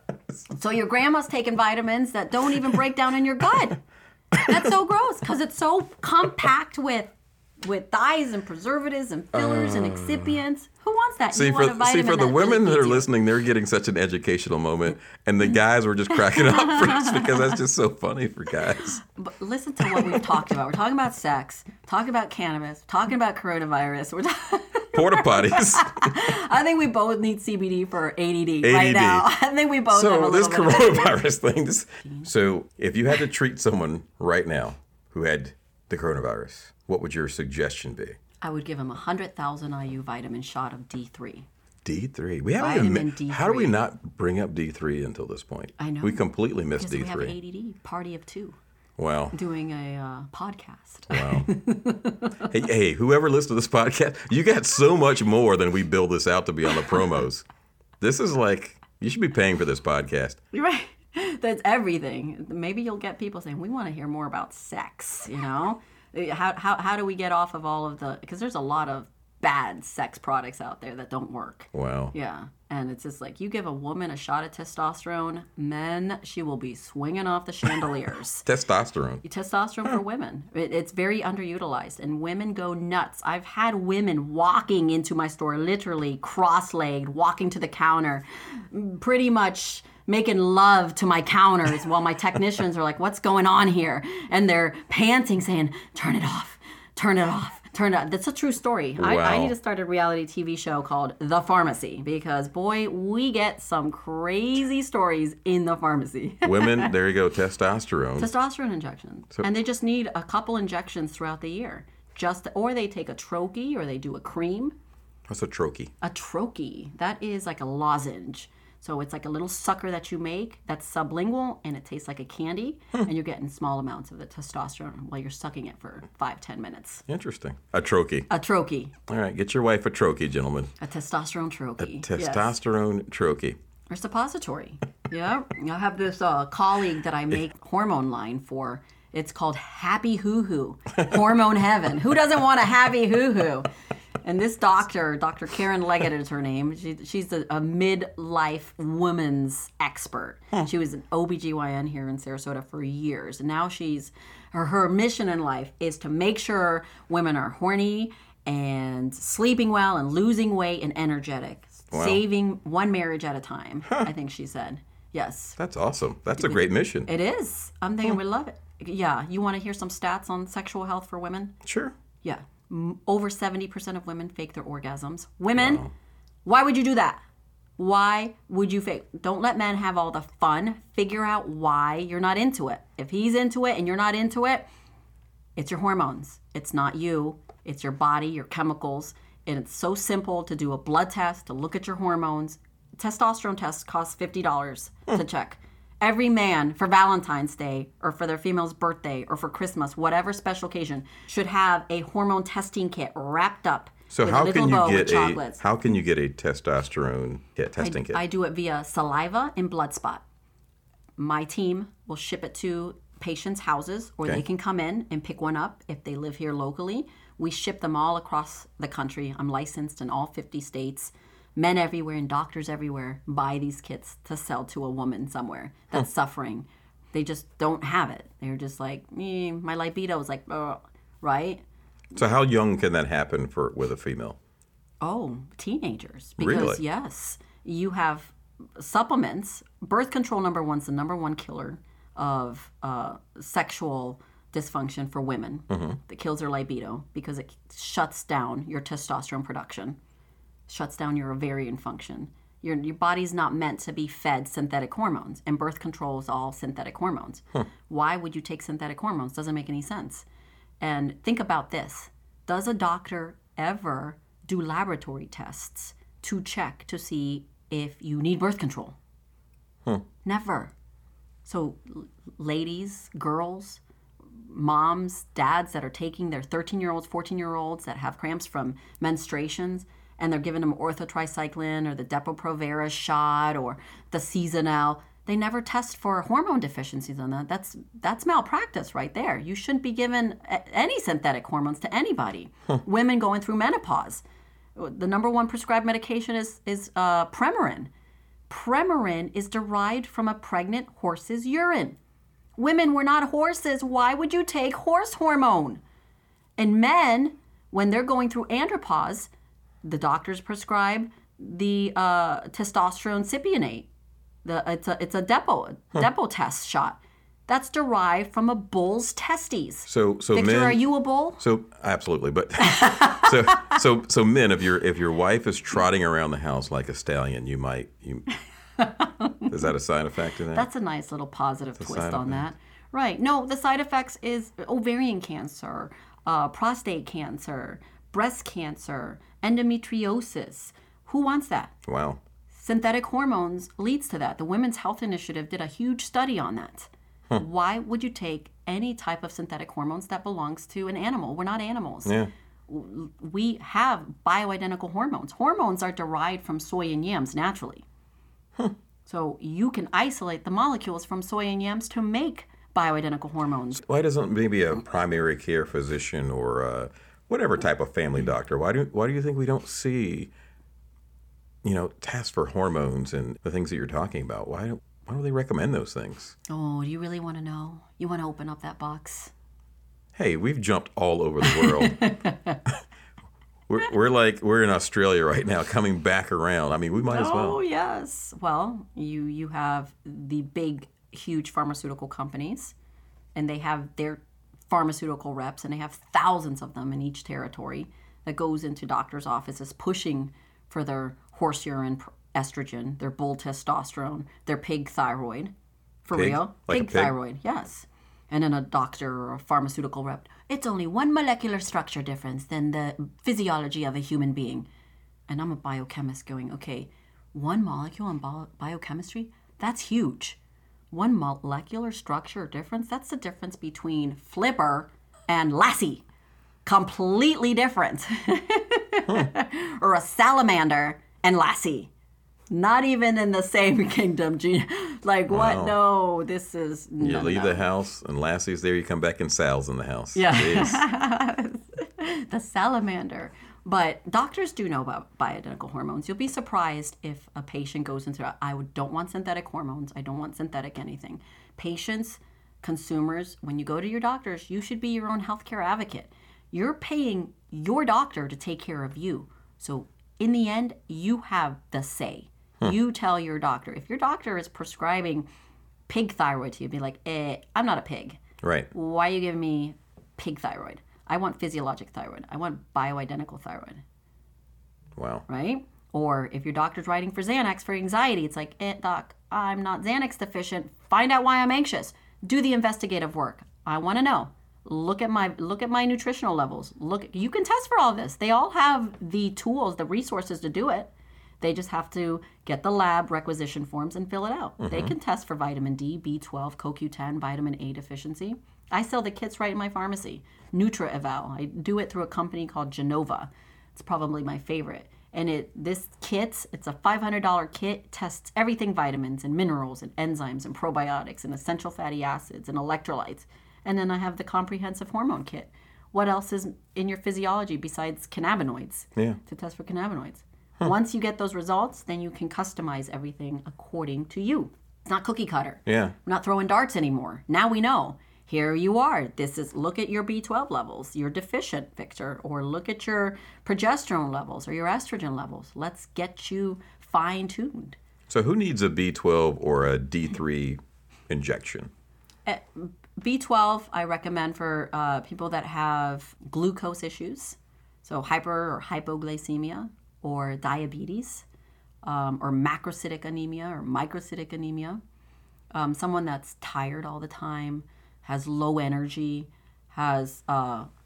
So your grandma's taking vitamins that don't even break down in your gut. That's so gross because it's so compact with dyes and preservatives and fillers and excipients. Who wants that? See, for the women that are listening, they're getting such an educational moment, and the guys were just cracking up for us because that's just so funny for guys. But listen to what we've talked about. We're talking about sex, talking about cannabis, talking about coronavirus. We're porta potties. I think we both need CBD for ADD right now. I think we both have a little bit. So this coronavirus thing. So if you had to treat someone right now who had the coronavirus, what would your suggestion be? I would give him 100,000 IU vitamin shot of D3. D3. We haven't even. D3. How do we not bring up D3 until this point? I know. We completely missed D3. We have ADD, party of two. Wow. Doing a podcast. Wow. hey, whoever listens to this podcast, you got so much more than we build this out to be on the promos. This is like, you should be paying for this podcast. You're right. That's everything. Maybe you'll get people saying, we want to hear more about sex, you know? How do we get off of all of the... Because there's a lot of bad sex products out there that don't work. Wow. Yeah. And it's just like, you give a woman a shot of testosterone, men, she will be swinging off the chandeliers. Testosterone. Testosterone for women. It's very underutilized, and women go nuts. I've had women walking into my store, literally cross-legged, walking to the counter, pretty much... making love to my counters while my technicians are like, what's going on here? And they're panting saying, turn it off. That's a true story. Wow. I need to start a reality TV show called The Pharmacy because, boy, we get some crazy stories in the pharmacy. Women, there you go, testosterone. Testosterone injections. So, and they just need a couple injections throughout the year. Or they take a troche or they do a cream. What's a troche? A troche. That is like a lozenge. So it's like a little sucker that you make that's sublingual, and it tastes like a candy, and you're getting small amounts of the testosterone while you're sucking it for 5-10 minutes. Interesting. A troche. A troche. All right, get your wife a troche, gentlemen. A testosterone troche. A testosterone troche. Or suppository. Yeah. I have this colleague that I make hormone line for. It's called Happy Hoo-Hoo. Hormone heaven. Who doesn't want a Happy Hoo-Hoo? And this doctor, Dr. Karen Leggett is her name, she's a midlife woman's expert. Huh. She was an OBGYN here in Sarasota for years. And now her mission in life is to make sure women are horny and sleeping well and losing weight and energetic, saving one marriage at a time, I think she said. Yes. That's awesome. That's a great mission. It is. I'm thinking we love it. Yeah. You want to hear some stats on sexual health for women? Sure. Yeah. Over 70% of women fake their orgasms. Women, why would you do that? Why would you fake? Don't let men have all the fun. Figure out why you're not into it. If he's into it and you're not into it, it's your hormones. It's not you. It's your body, your chemicals. And it's so simple to do a blood test, to look at your hormones. Testosterone test costs $50 to check. Every man for Valentine's Day or for their female's birthday or for Christmas, whatever special occasion, should have a hormone testing kit wrapped up with a little bow with chocolates. So how can you get a testosterone testing kit? I do it via saliva and blood spot. My team will ship it to patients' houses, or they can come in and pick one up if they live here locally. We ship them all across the country. I'm licensed in all 50 states. Men everywhere and doctors everywhere buy these kits to sell to a woman somewhere that's suffering. They just don't have it. They're just like, my libido is like, right? So how young can that happen with a female? Oh, teenagers. Because, really? Yes, you have supplements. Birth control, number one, is the number one killer of sexual dysfunction for women. Mm-hmm. That kills their libido because it shuts down your testosterone production. Shuts down your ovarian function. Your body's not meant to be fed synthetic hormones, and birth control is all synthetic hormones. Huh. Why would you take synthetic hormones? Doesn't make any sense. And think about this. Does a doctor ever do laboratory tests to check to see if you need birth control? Huh. Never. So ladies, girls, moms, dads that are taking their 13-year-olds, 14-year-olds that have cramps from menstruations, and they're giving them orthotricycline or the Depo-Provera shot or the Seasonal. They never test for hormone deficiencies on that. That's malpractice right there. You shouldn't be giving any synthetic hormones to anybody. Women going through menopause. The number one prescribed medication is Premarin. Premarin is derived from a pregnant horse's urine. Women were not horses. Why would you take horse hormone? And men, when they're going through andropause, the doctors prescribe the testosterone cypionate. It's a Depo test shot. That's derived from a bull's testes. So Victor, men, are you a bull? So absolutely, but so men, if your wife is trotting around the house like a stallion, you might. Is that a side effect in that? That's a nice little positive twist on that, right? No, the side effects is ovarian cancer, prostate cancer, breast cancer, endometriosis. Who wants that? Wow. Synthetic hormones leads to that. The Women's Health Initiative did a huge study on that. Huh. Why would you take any type of synthetic hormones that belongs to an animal? We're not animals. Yeah. We have bioidentical hormones. Hormones are derived from soy and yams naturally. Huh. So you can isolate the molecules from soy and yams to make bioidentical hormones. Why doesn't maybe a primary care physician or whatever type of family doctor, why do you think we don't see... tests for hormones and the things that you're talking about? Why do they recommend those things? Oh, do you really want to know? You want to open up that box? Hey, we've jumped all over the world. we're in Australia right now, coming back around. I mean, we might as well. Oh, yes. Well, you have the big, huge pharmaceutical companies, and they have their pharmaceutical reps, and they have thousands of them in each territory that goes into doctors' offices pushing for their horse urine estrogen, their bull testosterone, their pig thyroid. For real? Like pig thyroid, yes. And then a doctor or a pharmaceutical rep, it's only one molecular structure difference than the physiology of a human being. And I'm a biochemist going, okay, one molecule in biochemistry, that's huge. One molecular structure difference, that's the difference between Flipper and Lassie. Completely different. Huh. Or a salamander and Lassie. Not even in the same kingdom. Like, what? Wow. No, this is... You leave the house and Lassie's there. You come back and Sal's in the house. Yeah. The salamander. But doctors do know about bioidentical hormones. You'll be surprised if a patient goes into, I don't want synthetic hormones. I don't want synthetic anything. Patients, consumers, when you go to your doctors, you should be your own healthcare advocate. You're paying your doctor to take care of you. So in the end, you have the say. Huh. You tell your doctor. If your doctor is prescribing pig thyroid to you, be like, I'm not a pig. Right. Why are you giving me pig thyroid? I want physiologic thyroid. I want bioidentical thyroid. Wow. Right? Or if your doctor's writing for Xanax for anxiety, it's like, doc, I'm not Xanax deficient. Find out why I'm anxious. Do the investigative work. I want to know. Look at my nutritional levels. You can test for all this. They all have the tools, the resources to do it. They just have to get the lab requisition forms and fill it out. Mm-hmm. They can test for vitamin D, B12, CoQ10, vitamin A deficiency. I sell the kits right in my pharmacy. NutraEval. I do it through a company called Genova. It's probably my favorite. And it's a $500 kit, tests everything vitamins and minerals and enzymes and probiotics and essential fatty acids and electrolytes. And then I have the comprehensive hormone kit. What else is in your physiology besides cannabinoids? Yeah. To test for cannabinoids. Huh. Once you get those results, then you can customize everything according to you. It's not cookie cutter. Yeah. We're not throwing darts anymore. Now we know. Here you are. Look at your B12 levels. You're deficient, Victor. Or look at your progesterone levels or your estrogen levels. Let's get you fine-tuned. So who needs a B12 or a D3 injection? B12, I recommend for people that have glucose issues, so hyper or hypoglycemia, or diabetes, or macrocytic anemia or microcytic anemia. Someone that's tired all the time, has low energy, has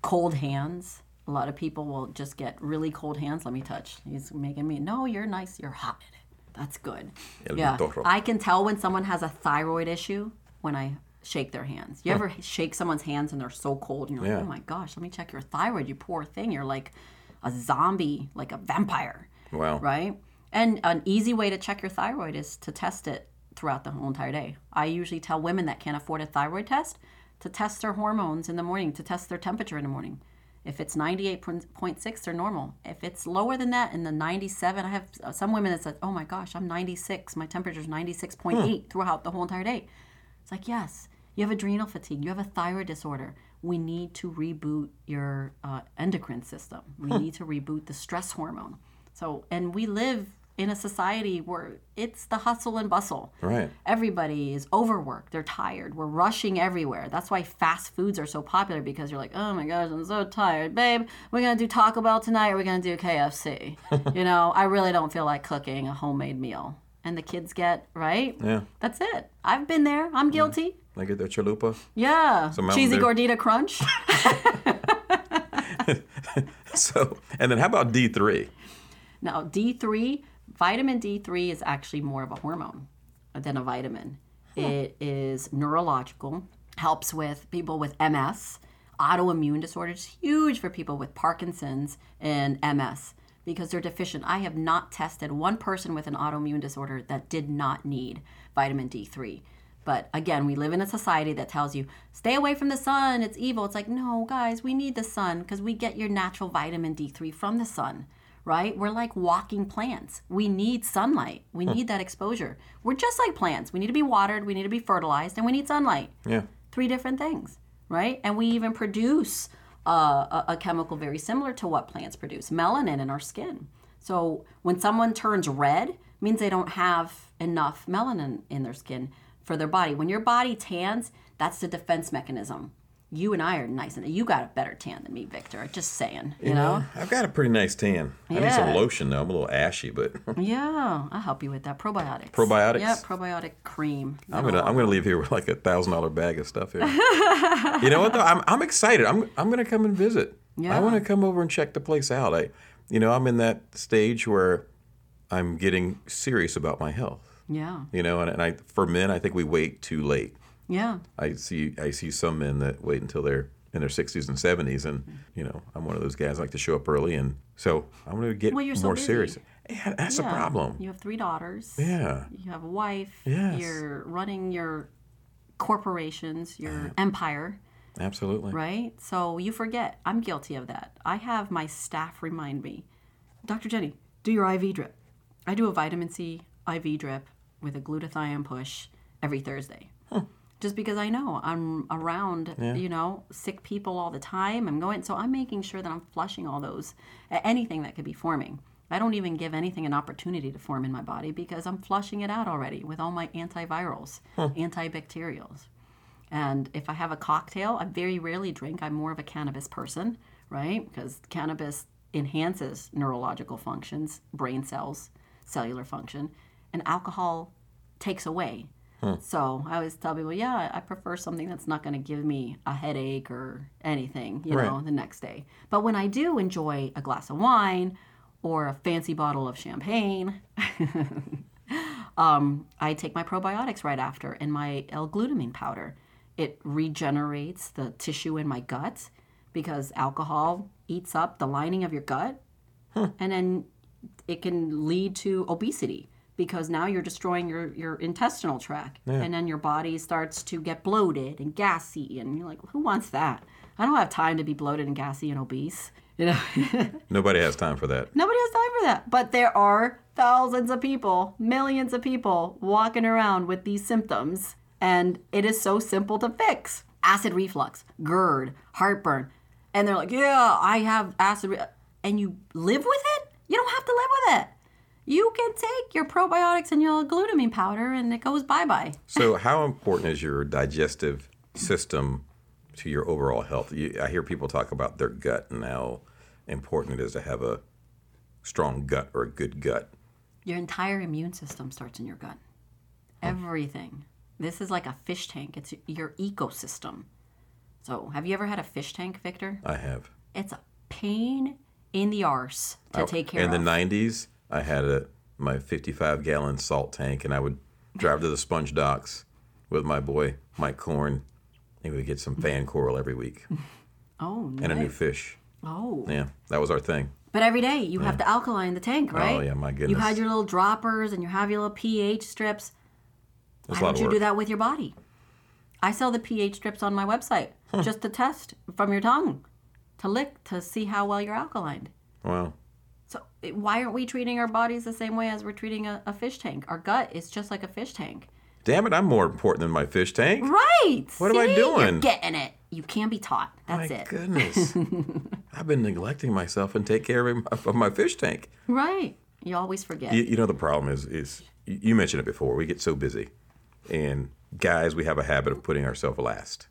cold hands. A lot of people will just get really cold hands. Let me touch. He's making me, no, you're nice. You're hot. That's good. Yeah. I can tell when someone has a thyroid issue when I shake their hands. You ever shake someone's hands and they're so cold and you're like, oh my gosh, let me check your thyroid, you poor thing. You're like a zombie, like a vampire. Wow. Right? And an easy way to check your thyroid is to test it throughout the whole entire day. I usually tell women that can't afford a thyroid test to test their hormones in the morning, to test their temperature in the morning. If it's 98.6, they're normal. If it's lower than that, in the 97, I have some women that said, oh my gosh, I'm 96. My temperature's 96.8 throughout the whole entire day. It's like, yes, you have adrenal fatigue. You have a thyroid disorder. We need to reboot your endocrine system. We need to reboot the stress hormone. So, and we live in a society where it's the hustle and bustle. Right. Everybody is overworked. They're tired. We're rushing everywhere. That's why fast foods are so popular, because you're like, oh my gosh, I'm so tired. Babe, we're going to do Taco Bell tonight or we're going to do KFC. You know, I really don't feel like cooking a homemade meal. And the kids get, right? Yeah. That's it. I've been there. I'm guilty. Yeah. They get their chalupa. Yeah. Cheesy Gordita Crunch. So, and then how about D3? Now, D3... Vitamin D3 is actually more of a hormone than a vitamin. Yeah. It is neurological, helps with people with MS, autoimmune disorders, huge for people with Parkinson's and MS because they're deficient. I have not tested one person with an autoimmune disorder that did not need vitamin D3. But again, we live in a society that tells you, stay away from the sun, it's evil. It's like, no, guys, we need the sun because we get your natural vitamin D3 from the sun. Right? We're like walking plants. We need sunlight. We need that exposure. We're just like plants. We need to be watered, we need to be fertilized, and we need sunlight. Yeah. Three different things, right? And we even produce a chemical very similar to what plants produce, melanin in our skin. So when someone turns red, it means they don't have enough melanin in their skin for their body. When your body tans, that's the defense mechanism. You and I are nice, and you got a better tan than me, Victor. Just saying, you know? I've got a pretty nice tan. Yeah. I need some lotion, though. I'm a little ashy, but... yeah, I'll help you with that. Probiotics. Probiotics? Yeah, probiotic cream. I'm gonna leave here with like a $1,000 bag of stuff here. You know what, though? I'm excited. I'm gonna come and visit. Yeah. I want to come over and check the place out. I'm in that stage where I'm getting serious about my health. Yeah. You know, and for men, I think we wait too late. Yeah. I see some men that wait until they're in their 60s and 70s, and I'm one of those guys. I like to show up early, and so I'm going to get more serious. Yeah, that's a problem. You have 3 daughters. Yeah. You have a wife. Yes. You're running your corporations, your empire. Absolutely. Right? So you forget. I'm guilty of that. I have my staff remind me, Dr. Jenny, do your IV drip. I do a vitamin C IV drip with a glutathione push every Thursday. Just because I know I'm around, sick people all the time. So I'm making sure that I'm flushing all those, anything that could be forming. I don't even give anything an opportunity to form in my body because I'm flushing it out already with all my antivirals, antibacterials. And if I have a cocktail, I very rarely drink. I'm more of a cannabis person, right? Because cannabis enhances neurological functions, brain cells, cellular function, and alcohol takes away. So I always tell people, I prefer something that's not going to give me a headache or anything, the next day. But when I do enjoy a glass of wine or a fancy bottle of champagne, I take my probiotics right after and my L-glutamine powder. It regenerates the tissue in my gut because alcohol eats up the lining of your gut, and then it can lead to obesity. Because now you're destroying your intestinal tract. Yeah. And then your body starts to get bloated and gassy. And you're like, who wants that? I don't have time to be bloated and gassy and obese. Nobody has time for that. Nobody has time for that. But there are thousands of people, millions of people walking around with these symptoms. And it is so simple to fix. Acid reflux, GERD, heartburn. And they're like, I have acid. And you live with it? You don't have to live with it. You can take your probiotics and your glutamine powder, and it goes bye-bye. So how important is your digestive system to your overall health? I hear people talk about their gut and how important it is to have a strong gut or a good gut. Your entire immune system starts in your gut. Everything. This is like a fish tank. It's your ecosystem. So have you ever had a fish tank, Victor? I have. It's a pain in the arse to take care of. In the 90s? I had my 55-gallon salt tank, and I would drive to the sponge docks with my boy Mike Korn, and we would get some fan coral every week. Oh, nice. And a new fish. Oh. Yeah, that was our thing. But every day you have the alkali in the tank, right? Oh, yeah, my goodness. You had your little droppers and you have your little pH strips. That's a lot of work. Why don't you do that with your body? I sell the pH strips on my website just to test from your tongue, to lick, to see how well you're alkaline. Wow. So why aren't we treating our bodies the same way as we're treating a fish tank? Our gut is just like a fish tank. Damn it, I'm more important than my fish tank. Right. What am I doing? You're getting it. You can be taught. That's it. My goodness. I've been neglecting myself and take care of my fish tank. Right. You always forget. You know, the problem is you mentioned it before. We get so busy. And guys, we have a habit of putting ourselves last.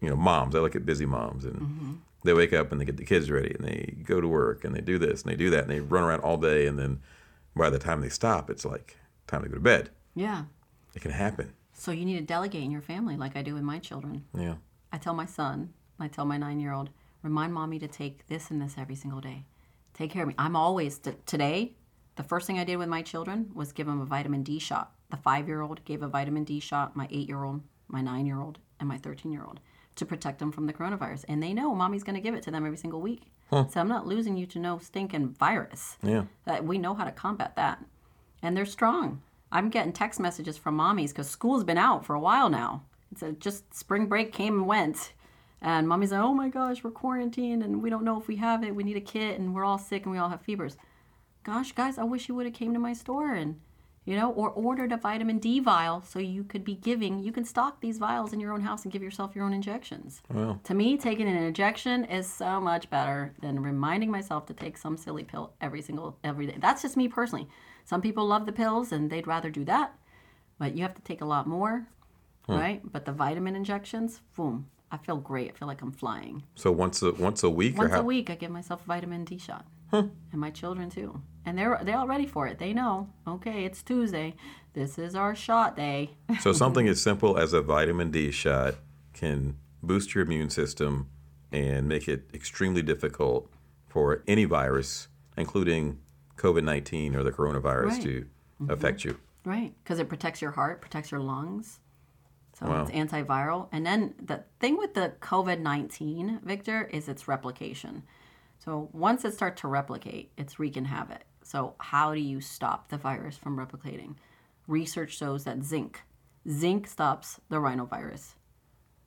You know, moms, I look at busy moms, and they wake up and they get the kids ready, and they go to work, and they do this, and they do that, and they run around all day, and then by the time they stop, it's like time to go to bed. Yeah. It can happen. So you need to delegate in your family like I do with my children. Yeah. I tell my son, I tell my 9-year-old, remind mommy to take this and this every single day. Take care of me. I'm always, today, the first thing I did with my children was give them a vitamin D shot. The 5-year-old gave a vitamin D shot, my 8-year-old, my 9-year-old, and my 13-year-old to protect them from the coronavirus. And they know mommy's going to give it to them every single week. Huh. So I'm not losing you to no stinking virus. Yeah. We know how to combat that. And they're strong. I'm getting text messages from mommies because school's been out for a while now. It's just spring break came and went. And mommy's like, oh my gosh, we're quarantined and we don't know if we have it. We need a kit and we're all sick and we all have fevers. Gosh, guys, I wish you would have came to my store and... You know, or ordered a vitamin D vial so you could be giving, you can stock these vials in your own house and give yourself your own injections. Wow. To me, taking an injection is so much better than reminding myself to take some silly pill every day. That's just me personally. Some people love the pills and they'd rather do that, but you have to take a lot more, right? But the vitamin injections, boom, I feel great. I feel like I'm flying. So once a week? Once a week, I give myself a vitamin D shot. Huh. And my children too. And they're all ready for it. They know, okay, it's Tuesday. This is our shot day. So something as simple as a vitamin D shot can boost your immune system and make it extremely difficult for any virus, including COVID-19 or the coronavirus, to affect you. Right, because it protects your heart, protects your lungs. So it's antiviral. And then the thing with the COVID-19, Victor, is its replication. So once it starts to replicate, it's wreaking havoc. So how do you stop the virus from replicating? Research shows that zinc stops the rhinovirus.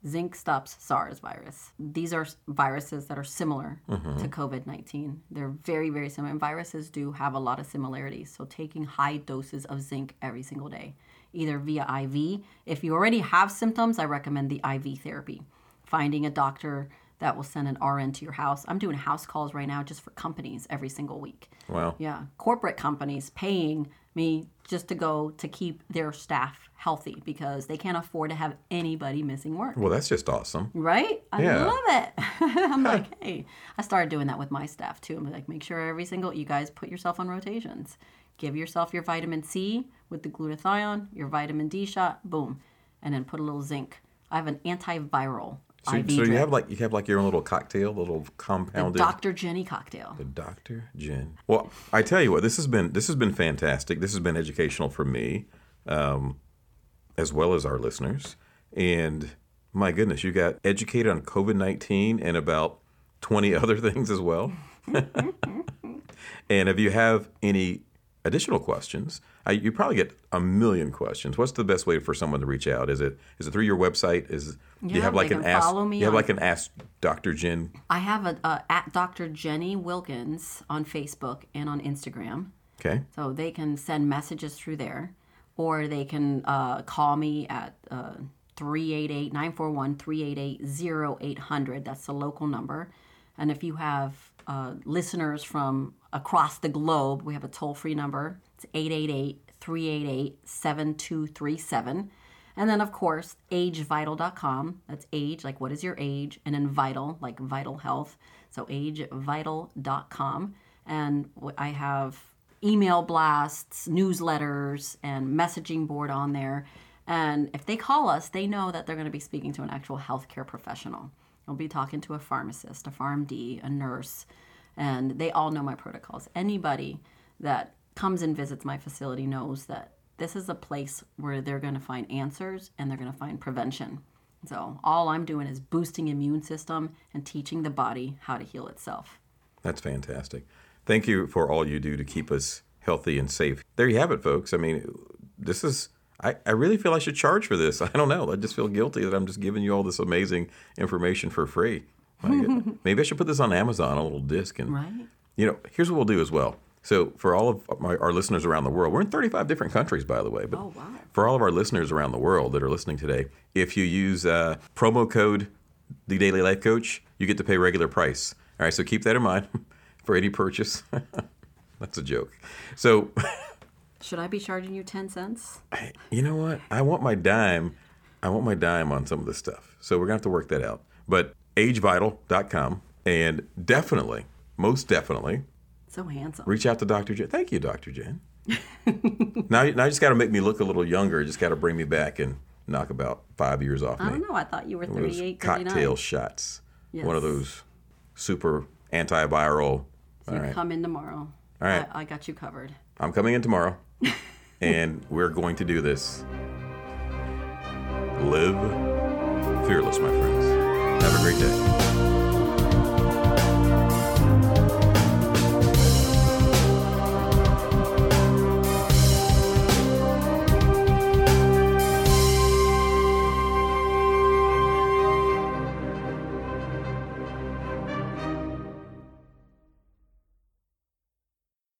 Zinc stops SARS virus. These are viruses that are similar to COVID-19. They're very, very similar. And viruses do have a lot of similarities. So taking high doses of zinc every single day, either via IV. If you already have symptoms, I recommend the IV therapy. Finding a doctor that will send an RN to your house. I'm doing house calls right now just for companies every single week. Wow. Yeah. Corporate companies paying me just to go to keep their staff healthy because they can't afford to have anybody missing work. Well, that's just awesome. Right? I love it. I'm like, hey. I started doing that with my staff too. I'm like, make sure you guys put yourself on rotations. Give yourself your vitamin C with the glutathione, your vitamin D shot, boom. And then put a little zinc. I have an antiviral. So you have like your own little cocktail, the little compounded. The Dr. Jenny cocktail. The Dr. Jen. Well, I tell you what, this has been fantastic. This has been educational for me, as well as our listeners. And my goodness, you got educated on COVID-19 and about 20 other things as well. And if you have any additional questions, you probably get a million questions. What's the best way for someone to reach out? Is it through your website? Do you have an Ask Dr. Jen? I have a at Dr. Jenny Wilkins on Facebook and on Instagram. Okay. So they can send messages through there, or they can call me at 388-941-388-0800. That's the local number. And if you have listeners from across the globe, we have a toll-free number. It's 888-388-7237. And then, of course, agevital.com. That's age, like what is your age, and then vital, like vital health. So agevital.com. And I have email blasts, newsletters, and messaging board on there. And if they call us, they know that they're going to be speaking to an actual healthcare professional. I'll be talking to a pharmacist, a PharmD, a nurse, and they all know my protocols. Anybody that comes and visits my facility knows that This is a place where they're going to find answers and they're going to find prevention. So all I'm doing is boosting immune system and teaching the body how to heal itself. That's fantastic. Thank you for all you do to keep us healthy and safe. There you have it, folks. I mean, this is, I really feel I should charge for this. I don't know. I just feel guilty that I'm just giving you all this amazing information for free. Maybe I should put this on Amazon, a little disc. And, right. You know, here's what we'll do as well. So for all of our listeners around the world, we're in 35 different countries, by the way. But oh, wow. For all of our listeners around the world that are listening today, if you use promo code The Daily Life Coach, you get to pay regular price. All right, so keep that in mind for any purchase. That's a joke. So should I be charging you 10 cents? You know what? I want my dime on some of this stuff. So we're going to have to work that out. But agevital.com, and definitely, most definitely, so handsome. Reach out to Dr. Jen. Thank you, Dr. Jen. Now you just got to make me look a little younger. You just got to bring me back and knock about 5 years off me. I don't know. I thought you were 38. Cocktail shots. Yes. One of those super antiviral. So you come in tomorrow. All right. I got you covered. I'm coming in tomorrow, and we're going to do this. Live fearless, my friends. Have a great day.